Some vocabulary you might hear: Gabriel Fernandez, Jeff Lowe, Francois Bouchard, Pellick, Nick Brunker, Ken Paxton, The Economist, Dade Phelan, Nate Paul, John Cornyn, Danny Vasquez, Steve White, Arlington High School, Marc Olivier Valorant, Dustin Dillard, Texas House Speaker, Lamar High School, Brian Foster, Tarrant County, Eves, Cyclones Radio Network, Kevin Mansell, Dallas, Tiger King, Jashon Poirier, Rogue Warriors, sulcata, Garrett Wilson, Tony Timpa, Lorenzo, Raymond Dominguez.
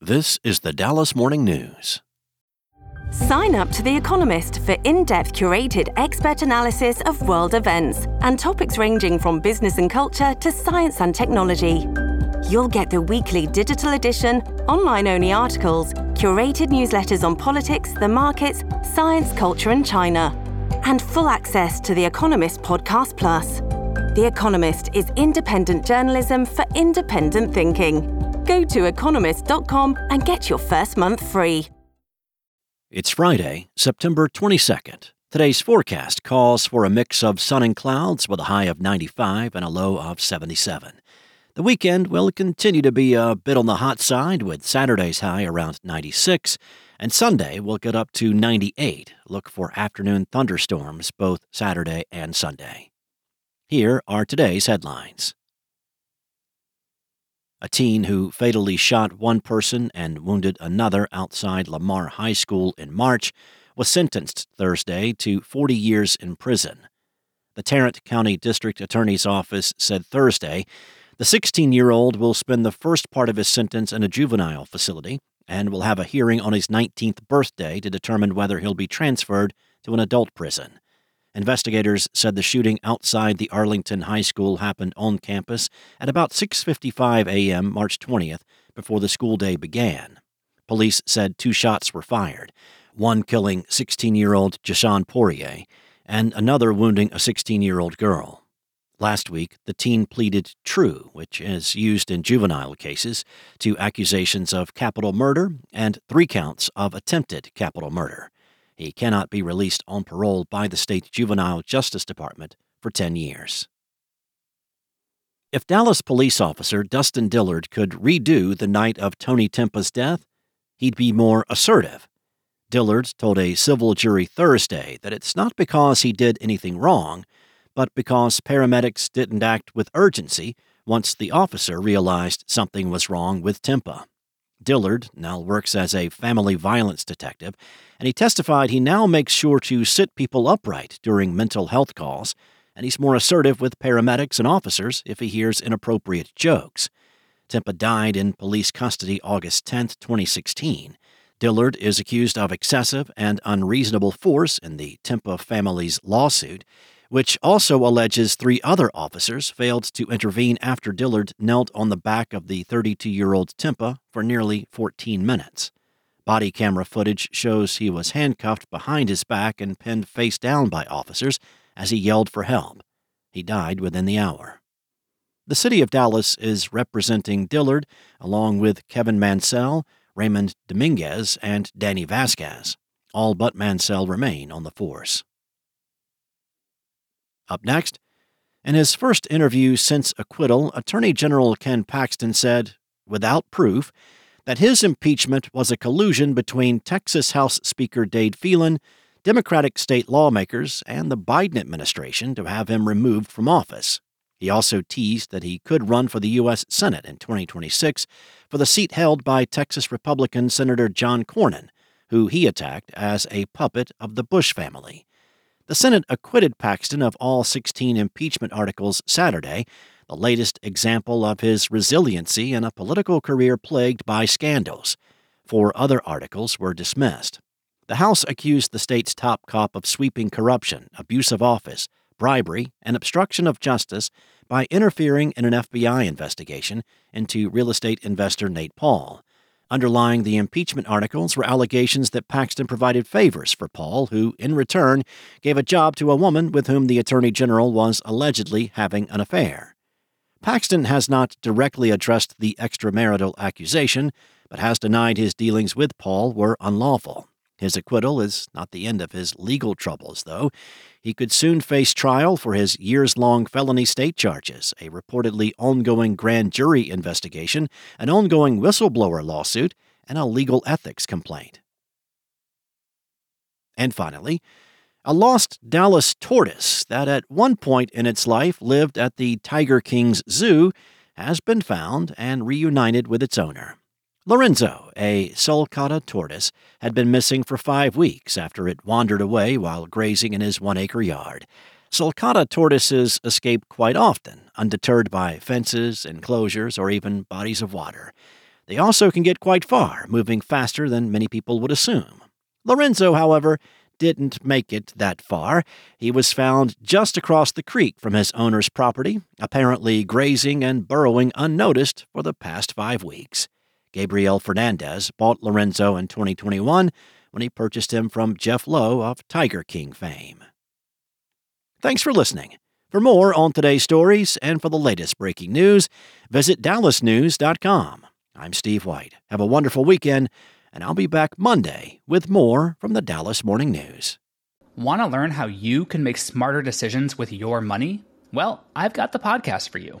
This is the Dallas Morning News. Sign up to The Economist for in-depth curated expert analysis of world events and topics ranging from business and culture to science and technology. You'll get the weekly digital edition, online-only articles, curated newsletters on politics, the markets, science, culture and China, and full access to The Economist Podcast Plus. The Economist is independent journalism for independent thinking. Go to economist.com and get your first month free. It's Friday, September 22nd. Today's forecast calls for a mix of sun and clouds with a high of 95 and a low of 77. The weekend will continue to be a bit on the hot side with Saturday's high around 96, and Sunday will get up to 98. Look for afternoon thunderstorms both Saturday and Sunday. Here are today's headlines. A teen who fatally shot one person and wounded another outside Lamar High School in March was sentenced Thursday to 40 years in prison. The Tarrant County District Attorney's Office said Thursday the 16-year-old will spend the first part of his sentence in a juvenile facility and will have a hearing on his 19th birthday to determine whether he'll be transferred to an adult prison. Investigators said the shooting outside the Arlington High School happened on campus at about 6:55 a.m. March 20th before the school day began. Police said two shots were fired, one killing 16-year-old Jashon Poirier and another wounding a 16-year-old girl. Last week, the teen pleaded true, which is used in juvenile cases, to accusations of capital murder and 3 counts of attempted capital murder. He cannot be released on parole by the state's Juvenile Justice Department for 10 years. If Dallas police officer Dustin Dillard could redo the night of Tony Timpa's death, he'd be more assertive. Dillard told a civil jury Thursday that it's not because he did anything wrong, but because paramedics didn't act with urgency once the officer realized something was wrong with Timpa. Dillard now works as a family violence detective, and he testified he now makes sure to sit people upright during mental health calls, and he's more assertive with paramedics and officers if he hears inappropriate jokes. Timpa died in police custody August 10, 2016. Dillard is accused of excessive and unreasonable force in the Timpa family's lawsuit, which also alleges 3 other officers failed to intervene after Dillard knelt on the back of the 32-year-old Timpa for nearly 14 minutes. Body camera footage shows he was handcuffed behind his back and pinned face down by officers as he yelled for help. He died within the hour. The city of Dallas is representing Dillard along with Kevin Mansell, Raymond Dominguez, and Danny Vasquez. All but Mansell remain on the force. Up next, in his first interview since acquittal, Attorney General Ken Paxton said, without proof, that his impeachment was a collusion between Texas House Speaker Dade Phelan, Democratic state lawmakers, and the Biden administration to have him removed from office. He also teased that he could run for the U.S. Senate in 2026 for the seat held by Texas Republican Senator John Cornyn, who he attacked as a puppet of the Bush family. The Senate acquitted Paxton of all 16 impeachment articles Saturday, the latest example of his resiliency in a political career plagued by scandals. 4 other articles were dismissed. The House accused the state's top cop of sweeping corruption, abuse of office, bribery, and obstruction of justice by interfering in an FBI investigation into real estate investor Nate Paul. Underlying the impeachment articles were allegations that Paxton provided favors for Paul, who, in return, gave a job to a woman with whom the Attorney General was allegedly having an affair. Paxton has not directly addressed the extramarital accusation, but has denied his dealings with Paul were unlawful. His acquittal is not the end of his legal troubles, though. He could soon face trial for his years-long felony state charges, a reportedly ongoing grand jury investigation, an ongoing whistleblower lawsuit, and a legal ethics complaint. And finally, a lost Dallas tortoise that at one point in its life lived at the Tiger King's zoo has been found and reunited with its owner. Lorenzo, a sulcata tortoise, had been missing for 5 weeks after it wandered away while grazing in his 1-acre yard. Sulcata tortoises escape quite often, undeterred by fences, enclosures, or even bodies of water. They also can get quite far, moving faster than many people would assume. Lorenzo, however, didn't make it that far. He was found just across the creek from his owner's property, apparently grazing and burrowing unnoticed for the past 5 weeks. Gabriel Fernandez bought Lorenzo in 2021 when he purchased him from Jeff Lowe of Tiger King fame. Thanks for listening. For more on today's stories and for the latest breaking news, visit dallasnews.com. I'm Steve White. Have a wonderful weekend, and I'll be back Monday with more from the Dallas Morning News. Want to learn how you can make smarter decisions with your money? Well, I've got the podcast for you.